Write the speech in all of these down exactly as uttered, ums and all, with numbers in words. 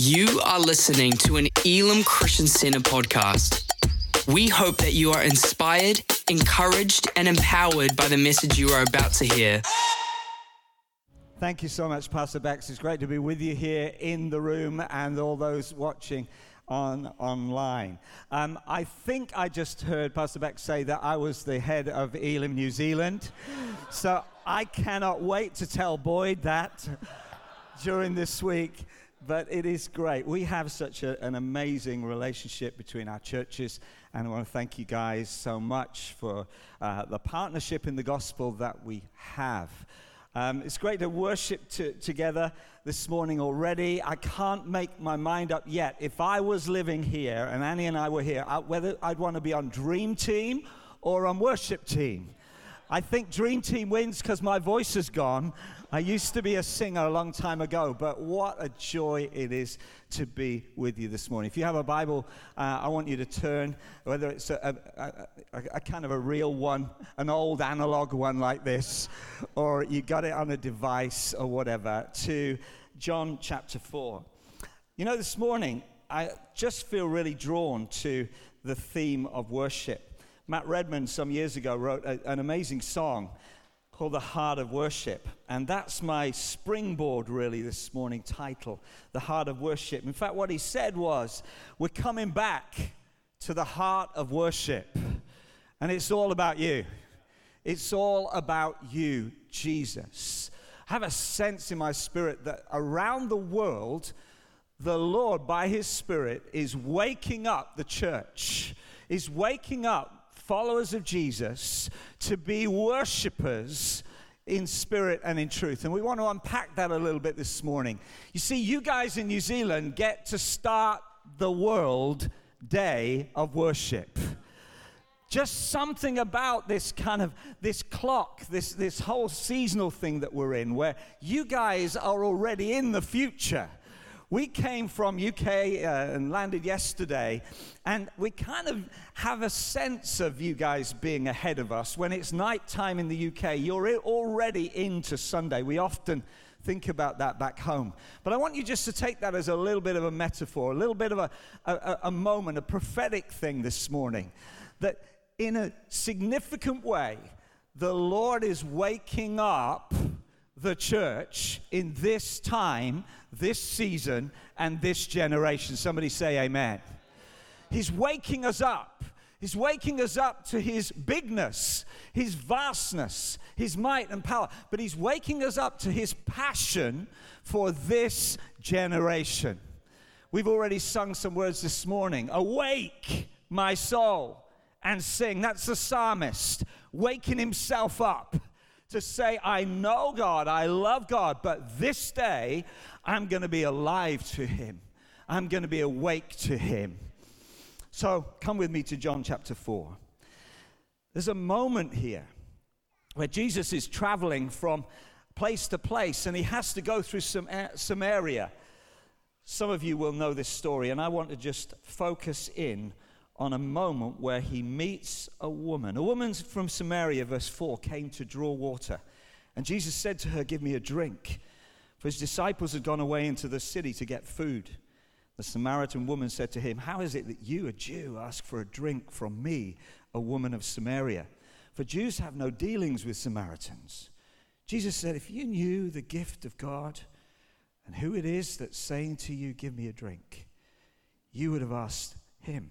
You are listening to an Elim Christian Centre podcast. We hope that you are inspired, encouraged, and empowered by the message you are about to hear. Thank you so much, Pastor Bax. It's great to be with you here in the room and all those watching on online. Um, I think I just heard Pastor Bax say that I was the head of Elim New Zealand. So I cannot wait to tell Boyd that during this week. But it is great. We have such a, an amazing relationship between our churches, and I want to thank you guys so much for uh, the partnership in the gospel that we have. Um, it's great to worship to, together this morning already. I can't make my mind up yet. If I was living here and Annie and I were here, I, whether I'd want to be on Dream Team or on Worship Team. I think Dream Team wins because my voice is gone. I used to be a singer a long time ago, but what a joy it is to be with you this morning. If you have a Bible, uh, I want you to turn, whether it's a, a, a, a kind of a real one, an old analog one like this, or you got it on a device or whatever, to John chapter four. You know, this morning, I just feel really drawn to the theme of worship. Matt Redmond some years ago wrote a, an amazing song called The Heart of Worship, and that's my springboard really this morning title, The Heart of Worship. In fact, what he said was, we're coming back to the heart of worship, and it's all about you. It's all about you, Jesus. I have a sense in my spirit that around the world, the Lord by his Spirit is waking up the church, is waking up followers of Jesus to be worshipers in spirit and in truth. And we want to unpack that a little bit this morning. You see, you guys in New Zealand get to start the World Day of Worship. Just something about this kind of, this clock, this, this whole seasonal thing that we're in, where you guys are already in the future. We came from U K uh, and landed yesterday, and we kind of have a sense of you guys being ahead of us. When it's night time in the U K, you're already into Sunday. We often think about that back home. But I want you just to take that as a little bit of a metaphor, a little bit of a, a, a moment, a prophetic thing this morning, that in a significant way, the Lord is waking up the church in this time, this season, and this generation. Somebody say amen. He's waking us up. He's waking us up to his bigness, his vastness, his might and power. But he's waking us up to his passion for this generation. We've already sung some words this morning. Awake, my soul, and sing. That's the psalmist waking himself up to say, I know God, I love God, but this day I'm going to be alive to him. I'm going to be awake to him. So come with me to John chapter four. There's a moment here where Jesus is traveling from place to place, and he has to go through some Samaria. Some of you will know this story, and I want to just focus in on a moment where he meets a woman. A woman from Samaria, verse four, came to draw water. And Jesus said to her, give me a drink. For his disciples had gone away into the city to get food. The Samaritan woman said to him, how is it that you, a Jew, ask for a drink from me, a woman of Samaria? For Jews have no dealings with Samaritans. Jesus said, if you knew the gift of God and who it is that's saying to you, give me a drink, you would have asked him,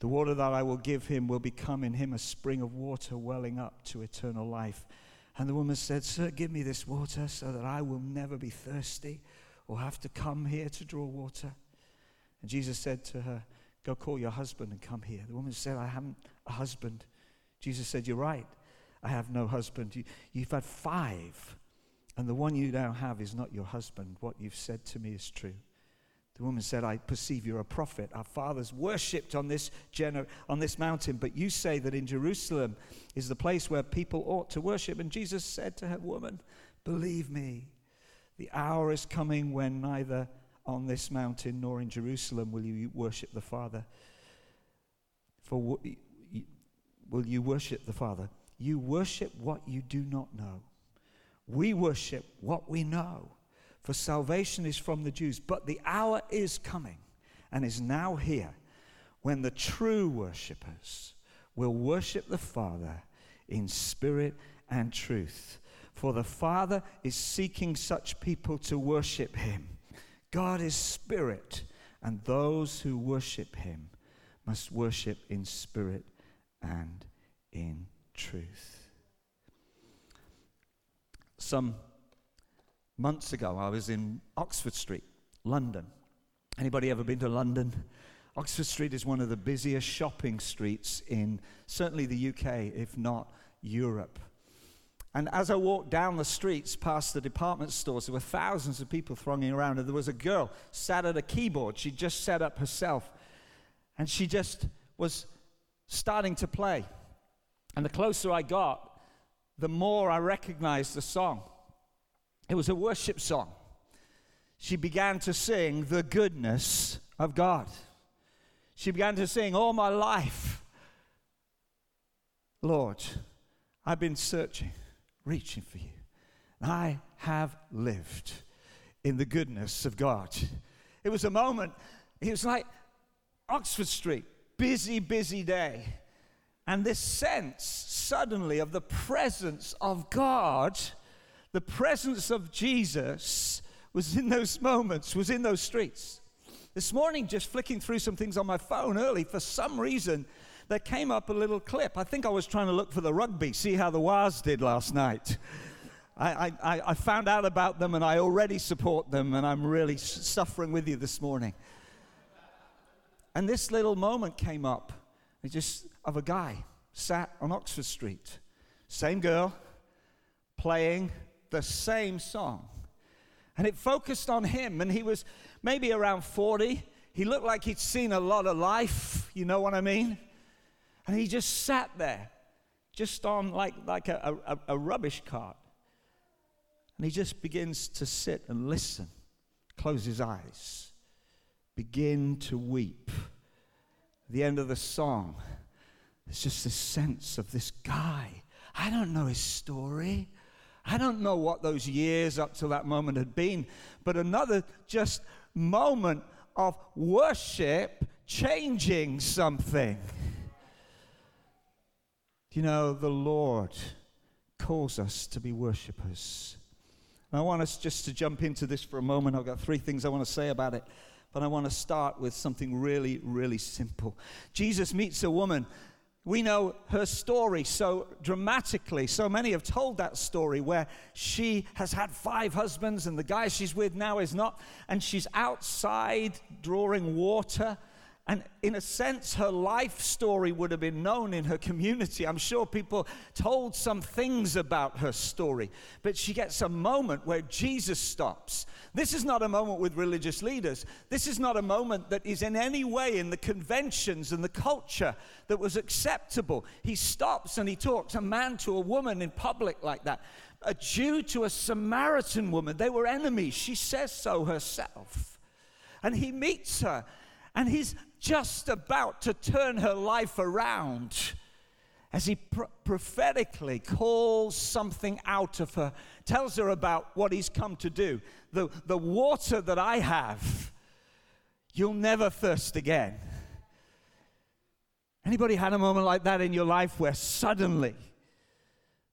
The water that I will give him will become in him a spring of water welling up to eternal life. And the woman said, sir, give me this water so that I will never be thirsty or have to come here to draw water. And Jesus said to her, go call your husband and come here. The woman said, I haven't a husband. Jesus said, you're right. I have no husband. You, you've had five, and the one you now have is not your husband. What you've said to me is true. The woman said, I perceive you're a prophet. Our fathers worshipped on this gener- on this mountain, but you say that in Jerusalem is the place where people ought to worship. And Jesus said to her, woman, believe me, the hour is coming when neither on this mountain nor in Jerusalem will you worship the Father. For w- will you worship the Father? You worship what you do not know. We worship what we know. For salvation is from the Jews, but the hour is coming and is now here when the true worshippers will worship the Father in spirit and truth. For the Father is seeking such people to worship him. God is spirit, and those who worship him must worship in spirit and in truth. Some months ago, I was in Oxford Street, London. Anybody ever been to London? Oxford Street is one of the busiest shopping streets in certainly the U K, if not Europe. And as I walked down the streets past the department stores, there were thousands of people thronging around, and there was a girl sat at a keyboard. She just set up herself, and she just was starting to play. And the closer I got, the more I recognized the song. It was a worship song. She began to sing the goodness of God. She began to sing, all my life, Lord, I've been searching, reaching for you. And I have lived in the goodness of God. It was a moment, it was like Oxford Street, busy, busy day. And this sense suddenly of the presence of God, the presence of Jesus was in those moments, was in those streets. This morning, just flicking through some things on my phone early, for some reason, there came up a little clip. I think I was trying to look for the rugby, see how the Waz did last night. I, I, I found out about them, and I already support them, and I'm really suffering with you this morning. And this little moment came up, just of a guy sat on Oxford Street, same girl, playing the same song, and it focused on him, and he was maybe around forty. He looked like he'd seen a lot of life, you know what I mean? And he just sat there, just on like like a, a, a rubbish cart, and he just begins to sit and listen, close his eyes, begin to weep. At the end of the song, there's just this sense of this guy. I don't know his story. I don't know what those years up till that moment had been, but another just moment of worship changing something. You know, the Lord calls us to be worshipers. And I want us just to jump into this for a moment. I've got three things I want to say about it, but I want to start with something really, really simple. Jesus meets a woman. We know her story so dramatically. So many have told that story where she has had five husbands and the guy she's with now is not. And she's outside drawing water. And in a sense, her life story would have been known in her community. I'm sure people told some things about her story. But she gets a moment where Jesus stops. This is not a moment with religious leaders. This is not a moment that is in any way in the conventions and the culture that was acceptable. He stops and he talks, a man to a woman in public like that. A Jew to a Samaritan woman. They were enemies. She says so herself. And he meets her. And he's just about to turn her life around as he pr- prophetically calls something out of her, tells her about what he's come to do. The, the water that I have, you'll never thirst again. Anybody had a moment like that in your life where suddenly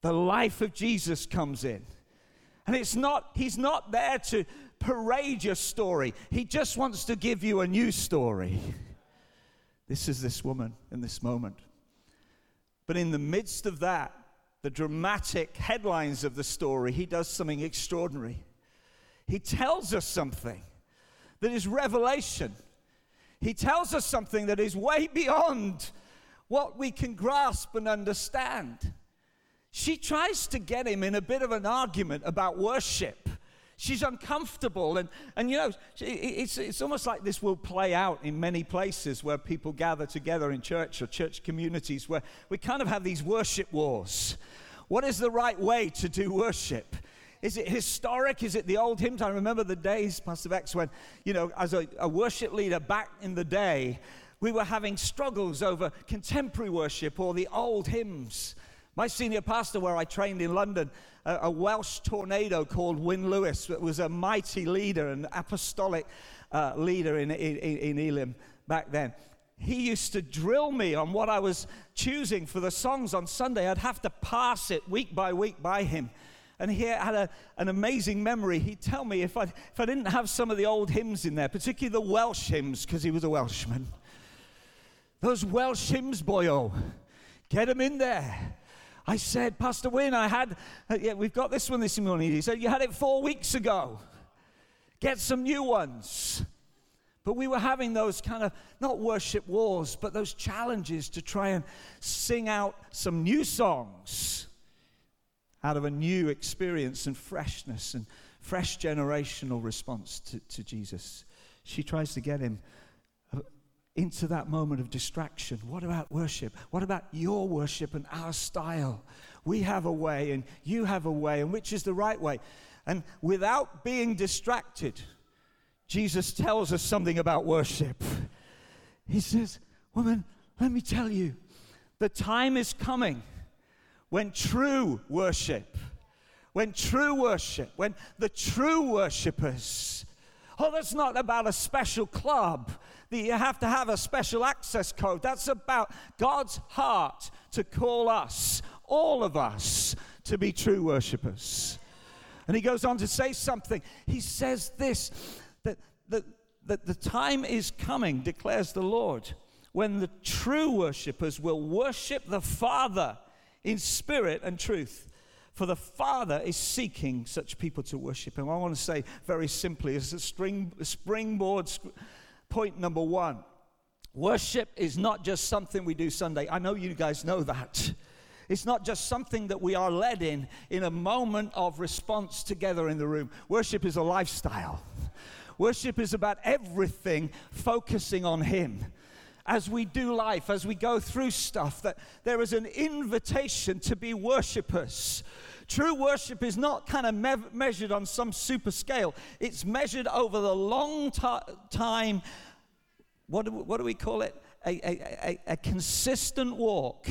the life of Jesus comes in? And it's not, he's not there to parade your story. He just wants to give you a new story. This is this woman in this moment. But in the midst of that, the dramatic headlines of the story, he does something extraordinary. He tells us something that is revelation. He tells us something that is way beyond what we can grasp and understand. She tries to get him in a bit of an argument about worship. She's uncomfortable, and, and you know, it's it's almost like this will play out in many places where people gather together in church or church communities where we kind of have these worship wars. What is the right way to do worship? Is it historic? Is it the old hymns? I remember the days, Pastor Bex, when, you know, as a, a worship leader back in the day, we were having struggles over contemporary worship or the old hymns. My senior pastor where I trained in London, a, a Welsh tornado called Wyn Lewis, was a mighty leader, an apostolic uh, leader in, in, in Elim back then. He used to drill me on what I was choosing for the songs on Sunday. I'd have to pass it week by week by him. And he had a, an amazing memory. He'd tell me if I, if I didn't have some of the old hymns in there, particularly the Welsh hymns, because he was a Welshman. Those Welsh hymns, boyo, get them in there. I said, Pastor Wyn, I had, uh, yeah, we've got this one this morning. He said, you had it four weeks ago. Get some new ones. But we were having those kind of, not worship wars, but those challenges to try and sing out some new songs out of a new experience and freshness and fresh generational response to, to Jesus. She tries to get him into that moment of distraction. What about worship? What about your worship and our style? We have a way and you have a way, and which is the right way? And without being distracted, Jesus tells us something about worship. He says, woman, let me tell you, the time is coming when true worship, when true worship, when the true worshipers, oh, that's not about a special club that you have to have a special access code. That's about God's heart to call us, all of us, to be true worshipers. And he goes on to say something. He says this, that, that, that the time is coming, declares the Lord, when the true worshipers will worship the Father in spirit and truth. For the Father is seeking such people to worship him. I want to say very simply, as a string, springboard point number one, worship is not just something we do Sunday. I know you guys know that. It's not just something that we are led in, in a moment of response together in the room. Worship is a lifestyle. Worship is about everything focusing on him. As we do life, as we go through stuff, that there is an invitation to be worshipers. True worship is not kind of me- measured on some super scale. It's measured over the long ta- time, what do, we, what do we call it? A, a, a, a consistent walk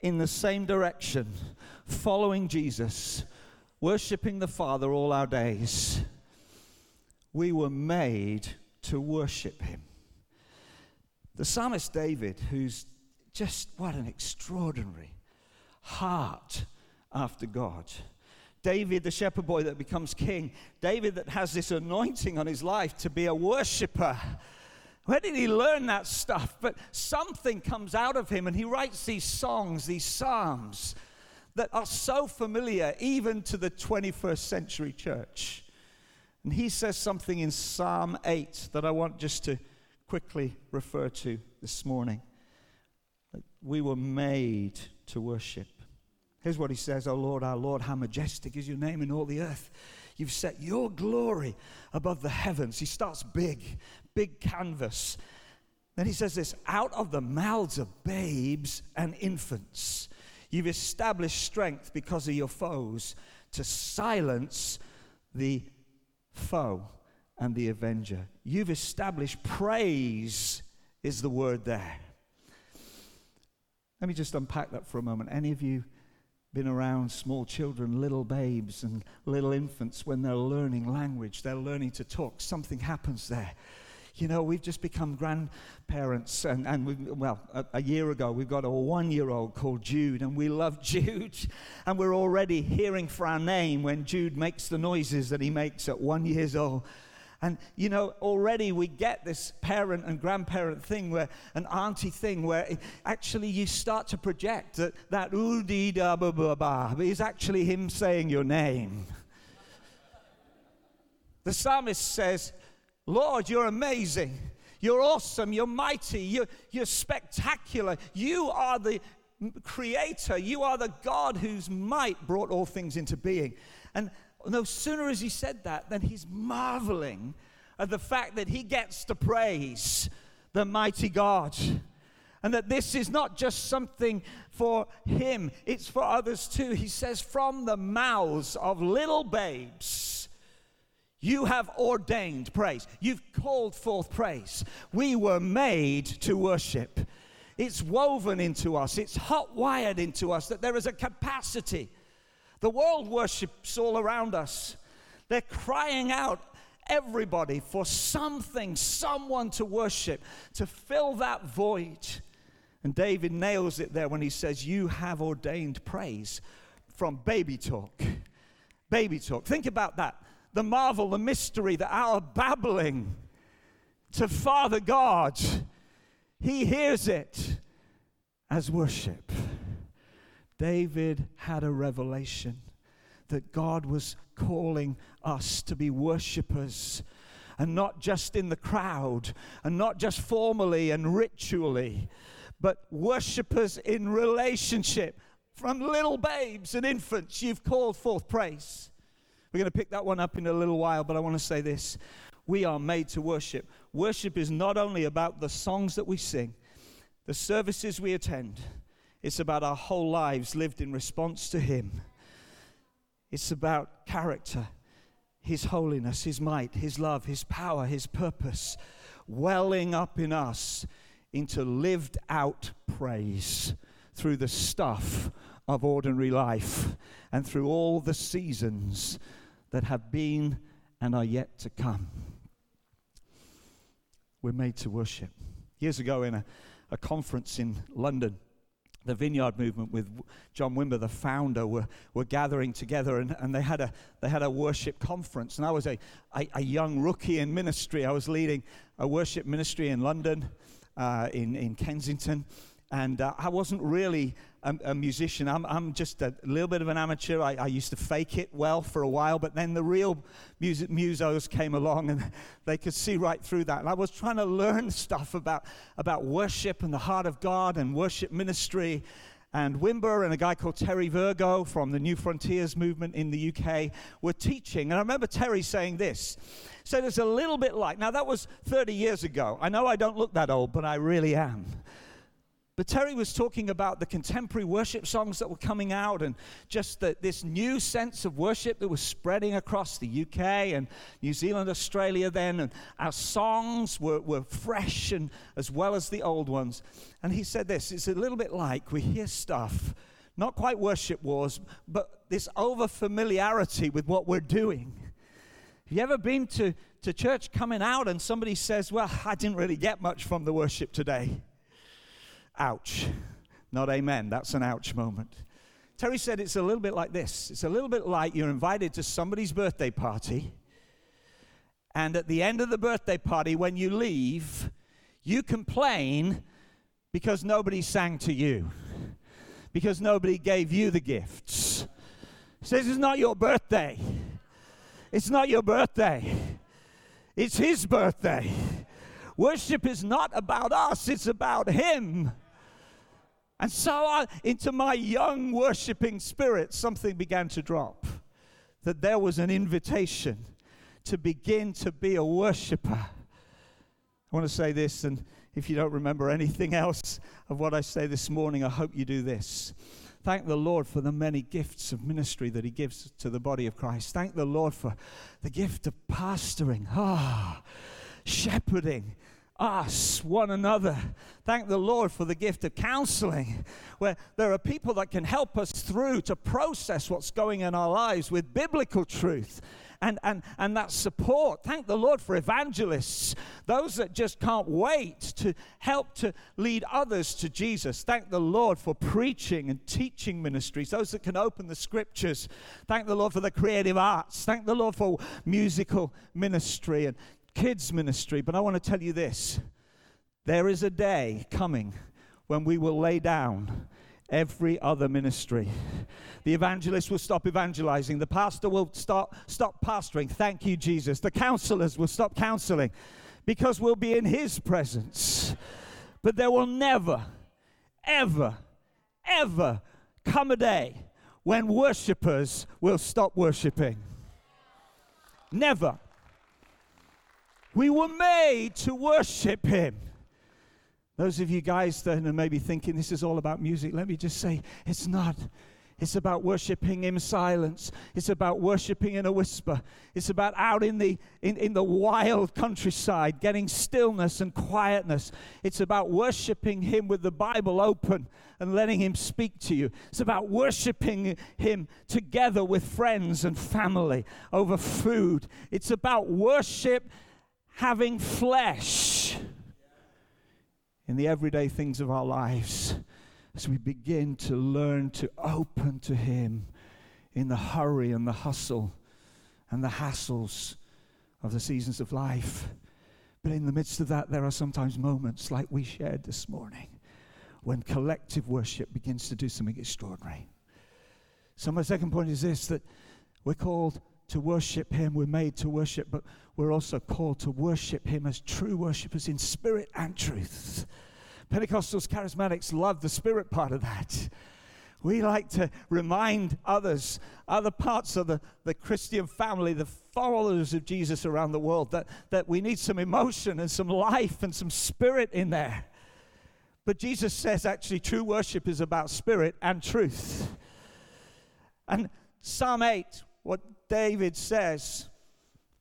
in the same direction, following Jesus, worshiping the Father all our days. We were made to worship him. The psalmist David, who's just what an extraordinary heart after God. David, the shepherd boy that becomes king. David that has this anointing on his life to be a worshiper. Where did he learn that stuff? But something comes out of him, and he writes these songs, these psalms that are so familiar even to the twenty-first century church. And he says something in Psalm eight that I want just to quickly refer to this morning. We were made to worship. Here's what he says, O Lord, our Lord, how majestic is your name in all the earth. You've set your glory above the heavens. He starts big, big canvas. Then he says this, out of the mouths of babes and infants, you've established strength because of your foes to silence the foe and the avenger. You've established praise is the word there. Let me just unpack that for a moment. Any of you been around small children, little babes and little infants when they're learning language, they're learning to talk, something happens there. You know, we've just become grandparents, and, and we've, well, a, a year ago, we've got a one-year-old called Jude, and we love Jude, and we're already hearing for our name when Jude makes the noises that he makes at one years old. And, you know, already we get this parent and grandparent thing, where an auntie thing, where it, actually you start to project that that oo-dee-da-ba-ba-ba is actually him saying your name. The psalmist says, Lord, you're amazing, you're awesome, you're mighty, you're, you're spectacular, you are the creator, you are the God whose might brought all things into being. And No sooner as he said that than he's marveling at the fact that he gets to praise the mighty God. And that this is not just something for him, it's for others too. He says, from the mouths of little babes, you have ordained praise. You've called forth praise. We were made to worship. It's woven into us. It's hot-wired into us that there is a capacity. The world worships all around us. They're crying out, everybody, for something, someone to worship, to fill that void. And David nails it there when he says, you have ordained praise from baby talk. Baby talk. Think about that. The marvel, the mystery that our babbling to Father God, he hears it as worship. David had a revelation that God was calling us to be worshipers, and not just in the crowd, and not just formally and ritually, but worshipers in relationship. From little babes and infants, you've called forth praise. We're going to pick that one up in a little while, but I want to say this. We are made to worship. Worship is not only about the songs that we sing, the services we attend. It's about our whole lives lived in response to him. It's about character, his holiness, his might, his love, his power, his purpose, welling up in us into lived out praise through the stuff of ordinary life and through all the seasons that have been and are yet to come. We're made to worship. Years ago in a, a conference in London, the Vineyard Movement with John Wimber, the founder, were, were gathering together, and, and they had a they had a worship conference. And I was a, a, a young rookie in ministry. I was leading a worship ministry in London, uh, in, in Kensington. And uh, I wasn't really a, a musician. I'm, I'm just a little bit of an amateur. I, I used to fake it well for a while, but then the real music musos came along, and they could see right through that. And I was trying to learn stuff about, about worship and the heart of God and worship ministry. And Wimber and a guy called Terry Virgo from the New Frontiers movement in the U K were teaching. And I remember Terry saying this. So there's a little bit like, now that was thirty years ago. I know I don't look that old, but I really am. But Terry was talking about the contemporary worship songs that were coming out, and just the, this new sense of worship that was spreading across the U K and New Zealand, Australia then, and our songs were, were fresh and as well as the old ones. And he said this, it's a little bit like we hear stuff, not quite worship wars, but this over-familiarity with what we're doing. Have you ever been to, to church coming out and somebody says, well, I didn't really get much from the worship today? Ouch. Not amen. That's an ouch moment. Terry said it's a little bit like this. It's a little bit like you're invited to somebody's birthday party, and at the end of the birthday party, when you leave, you complain because nobody sang to you, because nobody gave you the gifts. He says it's not your birthday. It's not your birthday. It's his birthday. Worship is not about us. It's about him. And so I, into my young worshiping spirit, something began to drop, that there was an invitation to begin to be a worshiper. I want to say this, and if you don't remember anything else of what I say this morning, I hope you do this. Thank the Lord for the many gifts of ministry that he gives to the body of Christ. Thank the Lord for the gift of pastoring. Ah, shepherding us, one another. Thank the Lord for the gift of counseling, where there are people that can help us through to process what's going in our lives with biblical truth and, and, and that support. Thank the Lord for evangelists, those that just can't wait to help to lead others to Jesus. Thank the Lord for preaching and teaching ministries, those that can open the scriptures. Thank the Lord for the creative arts. Thank the Lord for musical ministry and kids ministry. But I want to tell you this, there is a day coming when we will lay down every other ministry. The evangelist will stop evangelizing. The pastor will stop, stop pastoring. Thank you, Jesus. The counselors will stop counseling, because we'll be in his presence. But there will never, ever, ever come a day when worshipers will stop worshiping. Never. We were made to worship him. Those of you guys that are maybe thinking this is all about music, let me just say it's not. It's about worshiping in silence. It's about worshiping in a whisper. It's about out in the in, in the wild countryside, getting stillness and quietness. It's about worshiping him with the Bible open and letting him speak to you. It's about worshiping him together with friends and family over food. It's about worship having flesh in the everyday things of our lives, as we begin to learn to open to him in the hurry and the hustle and the hassles of the seasons of life. But in the midst of that, there are sometimes moments like we shared this morning when collective worship begins to do something extraordinary. So my second point is this, that we're called to worship him, we're made to worship, but we're also called to worship him as true worshipers in spirit and truth. Pentecostals, charismatics love the spirit part of that. We like to remind others, other parts of the, the Christian family, the followers of Jesus around the world, that, that we need some emotion and some life and some spirit in there. But Jesus says actually true worship is about spirit and truth. And Psalm eight, what David says,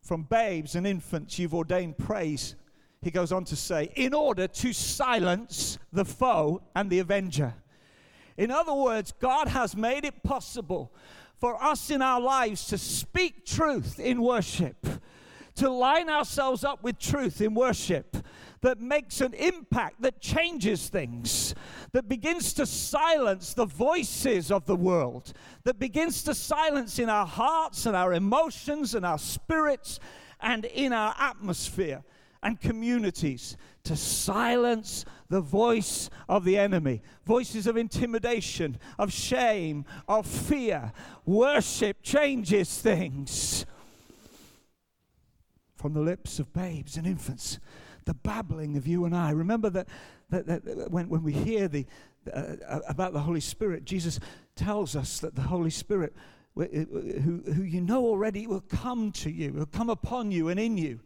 from babes and infants you've ordained praise. He goes on to say, in order to silence the foe and the avenger. In other words, God has made it possible for us in our lives to speak truth in worship, to line ourselves up with truth in worship that makes an impact, that changes things, that begins to silence the voices of the world, that begins to silence in our hearts and our emotions and our spirits and in our atmosphere and communities, to silence the voice of the enemy, voices of intimidation, of shame, of fear. Worship changes things. From the lips of babes and infants, the babbling of you and I. Remember that, that, that when, when we hear the uh, about the Holy Spirit, Jesus tells us that the Holy Spirit, who, who you know already, will come to you, will come upon you and in you.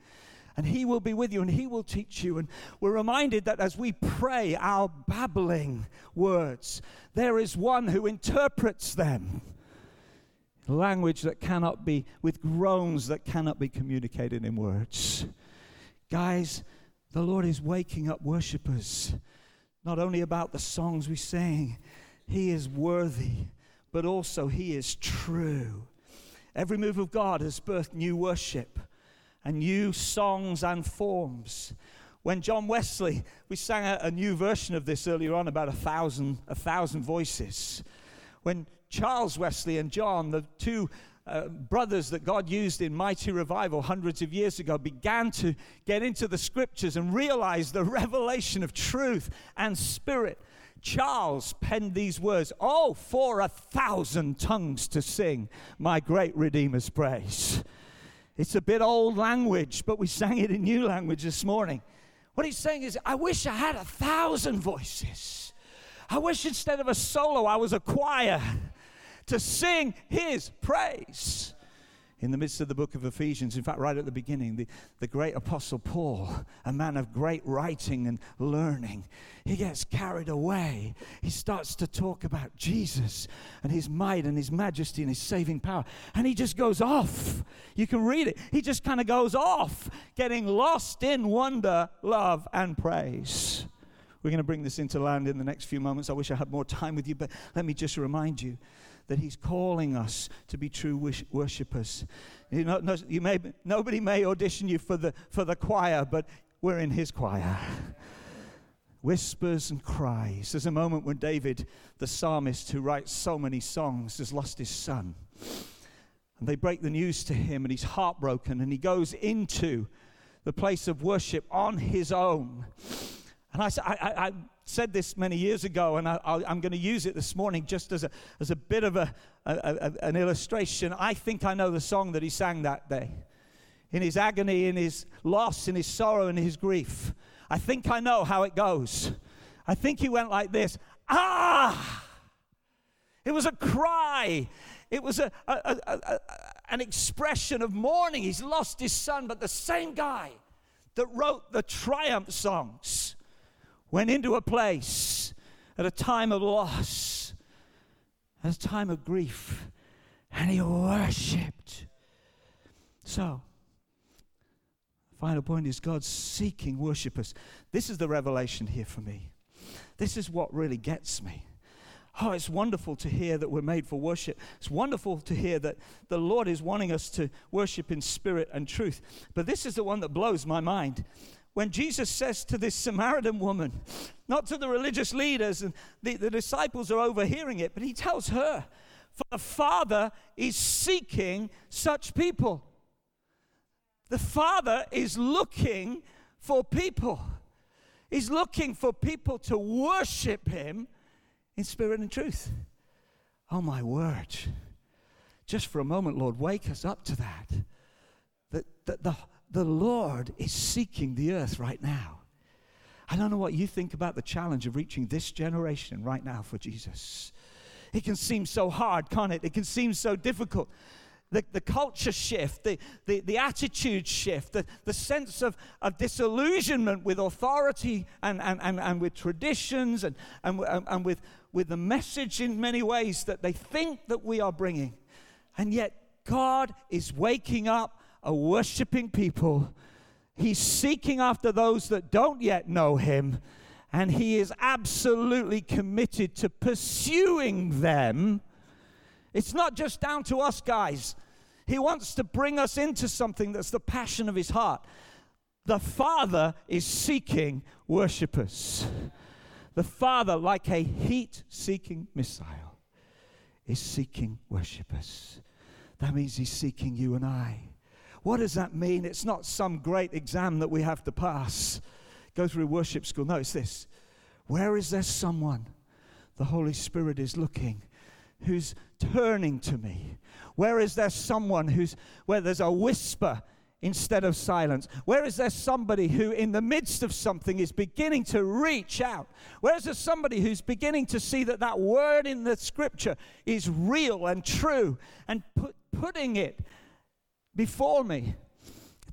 And he will be with you, and he will teach you. And we're reminded that as we pray our babbling words, there is one who interprets them. Language that cannot be, with groans that cannot be communicated in words. Guys, the Lord is waking up worshipers, not only about the songs we sing. He is worthy, but also he is true. Every move of God has birthed new worship and new songs and forms. When John Wesley, we sang a, a new version of this earlier on about a thousand, a thousand voices. When Charles Wesley and John, the two uh, brothers that God used in mighty revival hundreds of years ago, began to get into the scriptures and realize the revelation of truth and spirit, Charles penned these words, "Oh, for a thousand tongues to sing my great Redeemer's praise." It's a bit old language, but we sang it in new language this morning. What he's saying is, I wish I had a thousand voices. I wish instead of a solo, I was a choir to sing his praise. In the midst of the book of Ephesians, in fact, right at the beginning, the, the great apostle Paul, a man of great writing and learning, he gets carried away. He starts to talk about Jesus and his might and his majesty and his saving power. And he just goes off. You can read it. He just kind of goes off, getting lost in wonder, love, and praise. We're going to bring this into land in the next few moments. I wish I had more time with you, but let me just remind you that he's calling us to be true wish- worshippers. You know, no, you may, nobody may audition you for the for the choir, but we're in his choir. Whispers and cries. There's a moment when David, the psalmist who writes so many songs, has lost his son. And they break the news to him, and he's heartbroken, and he goes into the place of worship on his own. And I, I, I said this many years ago, and I, I, I'm going to use it this morning just as a as a bit of a, a, a an illustration. I think I know the song that he sang that day. In his agony, in his loss, in his sorrow, in his grief. I think I know how it goes. I think he went like this. Ah! It was a cry. It was a, a, a, a, an expression of mourning. He's lost his son, but the same guy that wrote the triumph songs went into a place at a time of loss, at a time of grief, and he worshipped. So, final point is God's seeking worshipers. This is the revelation here for me. This is what really gets me. Oh, it's wonderful to hear that we're made for worship. It's wonderful to hear that the Lord is wanting us to worship in spirit and truth. But this is the one that blows my mind. When Jesus says to this Samaritan woman, not to the religious leaders, and the, the disciples are overhearing it, but he tells her, for the Father is seeking such people. The Father is looking for people. He's looking for people to worship him in spirit and truth. Oh, my word. Just for a moment, Lord, wake us up to that. That, that the, the Lord is seeking the earth right now. I don't know what you think about the challenge of reaching this generation right now for Jesus. It can seem so hard, can't it? It can seem so difficult. The, the culture shift, the, the, the attitude shift, the, the sense of, of disillusionment with authority and, and, and, and with traditions and, and, and with, with the message in many ways that they think that we are bringing. And yet God is waking up a worshiping people. He's seeking after those that don't yet know him. And he is absolutely committed to pursuing them. It's not just down to us, guys. He wants to bring us into something that's the passion of his heart. The Father is seeking worshipers. The Father, like a heat-seeking missile, is seeking worshipers. That means he's seeking you and I. What does that mean? It's not some great exam that we have to pass, go through worship school. No, it's this. Where is there someone the Holy Spirit is looking, who's turning to me? Where is there someone who's where there's a whisper instead of silence? Where is there somebody who in the midst of something is beginning to reach out? Where is there somebody who's beginning to see that that word in the scripture is real and true and put, putting it before me?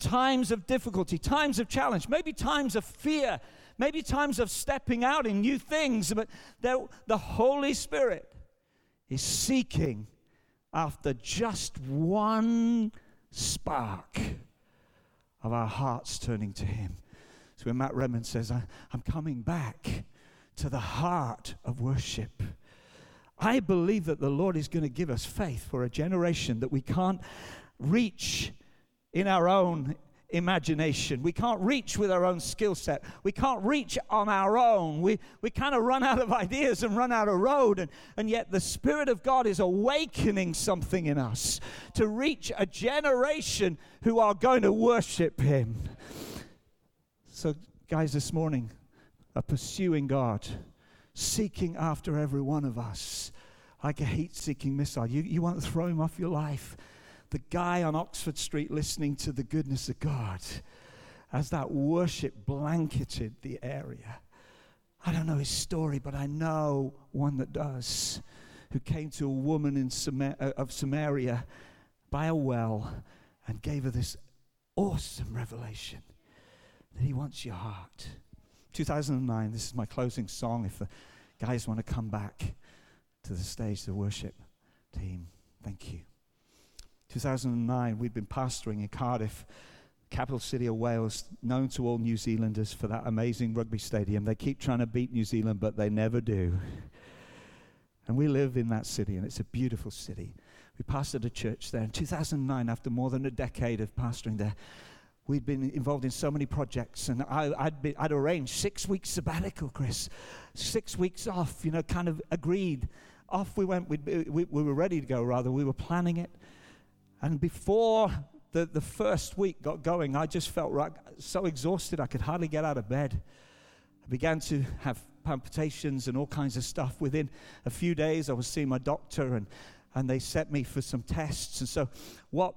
Times of difficulty, times of challenge, maybe times of fear, maybe times of stepping out in new things, but the Holy Spirit is seeking after just one spark of our hearts turning to him. So when Matt Redmond says, I'm coming back to the heart of worship, I believe that the Lord is going to give us faith for a generation that we can't reach in our own imagination. We can't reach with our own skill set. We can't reach on our own. We we kind of run out of ideas and run out of road. And, and yet the Spirit of God is awakening something in us to reach a generation who are going to worship him. So guys, this morning are pursuing God, seeking after every one of us like a heat-seeking missile. You, you want to throw him off your life. The guy on Oxford Street listening to the goodness of God as that worship blanketed the area. I don't know his story, but I know one that does, who came to a woman in Samar- of Samaria by a well and gave her this awesome revelation that he wants your heart. two thousand nine, this is my closing song if the guys want to come back to the stage, the worship team. Thank you. two thousand nine, we'd been pastoring in Cardiff, capital city of Wales, known to all New Zealanders for that amazing rugby stadium. They keep trying to beat New Zealand, but they never do. And we live in that city, and it's a beautiful city. We pastored a church there. In two thousand nine, after more than a decade of pastoring there, we'd been involved in so many projects, and I, I'd, be, I'd arranged six weeks sabbatical, Chris. Six weeks off, you know, kind of agreed. Off we went. We'd be, we, we were ready to go, rather. We were planning it. And before the, the first week got going, I just felt right, so exhausted I could hardly get out of bed. I began to have palpitations and all kinds of stuff. Within a few days, I was seeing my doctor, and, and they sent me for some tests. And so what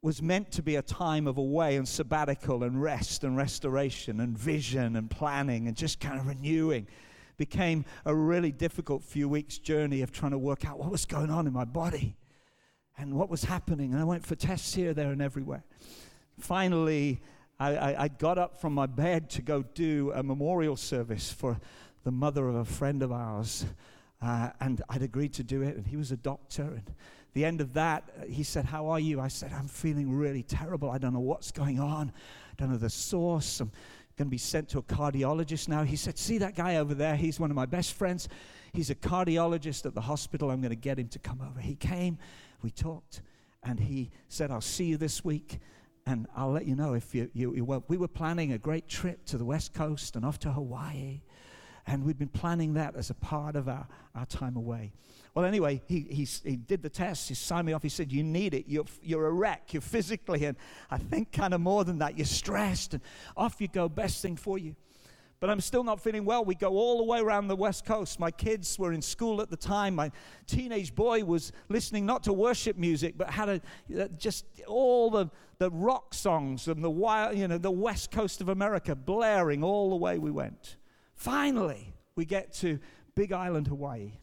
was meant to be a time of away and sabbatical and rest and restoration and vision and planning and just kind of renewing became a really difficult few weeks' journey of trying to work out what was going on in my body. and what was happening. And I went for tests here, there, and everywhere. Finally, I, I, I got up from my bed to go do a memorial service for the mother of a friend of ours. Uh, and I'd agreed to do it, and he was a doctor. And the end of that, he said, "How are you?" I said, "I'm feeling really terrible. I don't know what's going on. I don't know the source. I'm going to be sent to a cardiologist now." He said, "See that guy over there? He's one of my best friends. He's a cardiologist at the hospital. I'm going to get him to come over." He came, we talked, and he said, "I'll see you this week, and I'll let you know if you, you, you won't." We were planning a great trip to the West Coast and off to Hawaii. And we'd been planning that as a part of our, our time away. Well, anyway, he, he he did the test. He signed me off. He said, "You need it. You're you're a wreck. You're physically, and I think kind of more than that, you're stressed. And off you go. Best thing for you." But I'm still not feeling well. We go all the way around the West Coast. My kids were in school at the time. My teenage boy was listening not to worship music, but had a, just all the, the rock songs and the wild, you know, the West Coast of America blaring all the way we went. Finally, we get to Big Island, Hawaii.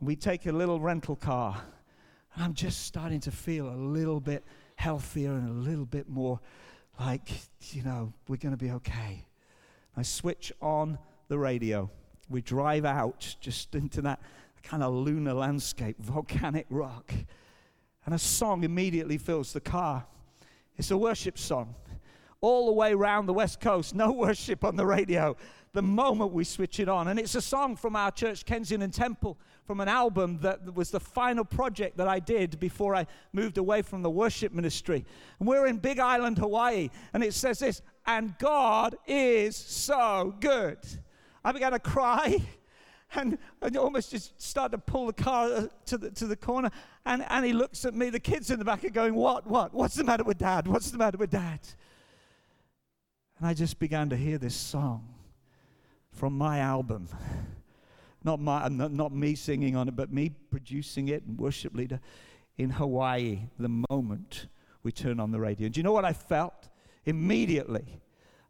We take a little rental car. And I'm just starting to feel a little bit healthier and a little bit more like, you know, we're going to be okay. I switch on the radio. We drive out just into that kind of lunar landscape, volcanic rock. And a song immediately fills the car. It's a worship song. All the way around the West Coast, no worship on the radio. The moment we switch it on. And it's a song from our church, Kensington Temple, from an album that was the final project that I did before I moved away from the worship ministry. And we're in Big Island, Hawaii, and it says this, "And God is so good." I began to cry and I almost just started to pull the car to the, to the corner. And, and he looks at me, the kids in the back are going, what, what, what's the matter with Dad? What's the matter with Dad? And I just began to hear this song. From my album, not my, not, not me singing on it, but me producing it and worship leader in Hawaii the moment we turn on the radio. And do you know what I felt? Immediately,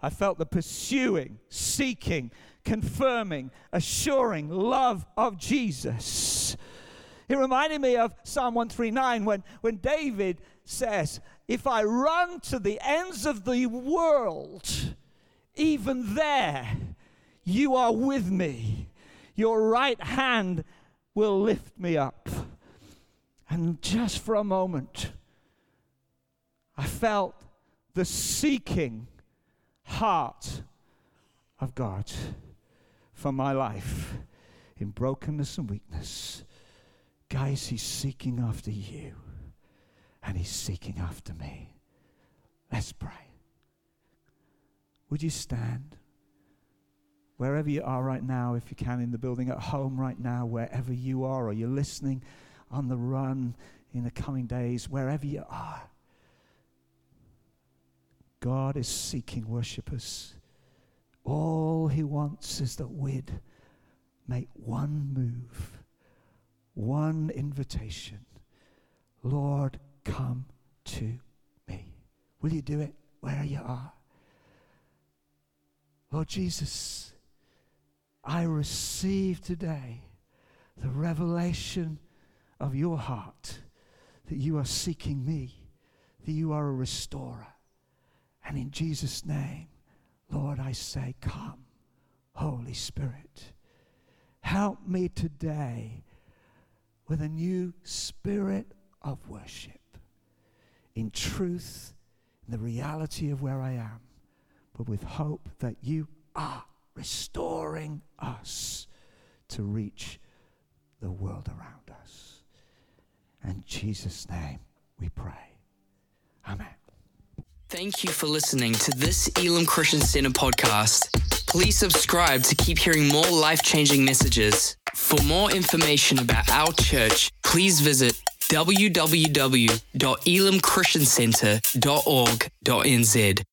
I felt the pursuing, seeking, confirming, assuring love of Jesus. It reminded me of Psalm one thirty-nine when, when David says, "If I run to the ends of the world, even there, you are with me. Your right hand will lift me up." And just for a moment, I felt the seeking heart of God for my life in brokenness and weakness. Guys, he's seeking after you, and he's seeking after me. Let's pray. Would you stand? Wherever you are right now, if you can, in the building, at home right now, wherever you are, or you're listening on the run in the coming days, wherever you are, God is seeking worshipers. All he wants is that we'd make one move, one invitation. Lord, come to me. Will you do it where you are? Lord Jesus, I receive today the revelation of your heart, that you are seeking me, that you are a restorer. And in Jesus' name, Lord, I say, come, Holy Spirit. Help me today with a new spirit of worship, in truth, in the reality of where I am, but with hope that you are restoring us to reach the world around us. In Jesus' name we pray. Amen. Thank you for listening to this Elim Christian Centre podcast. Please subscribe to keep hearing more life-changing messages. For more information about our church, please visit w w w dot elim christian centre dot org dot n z.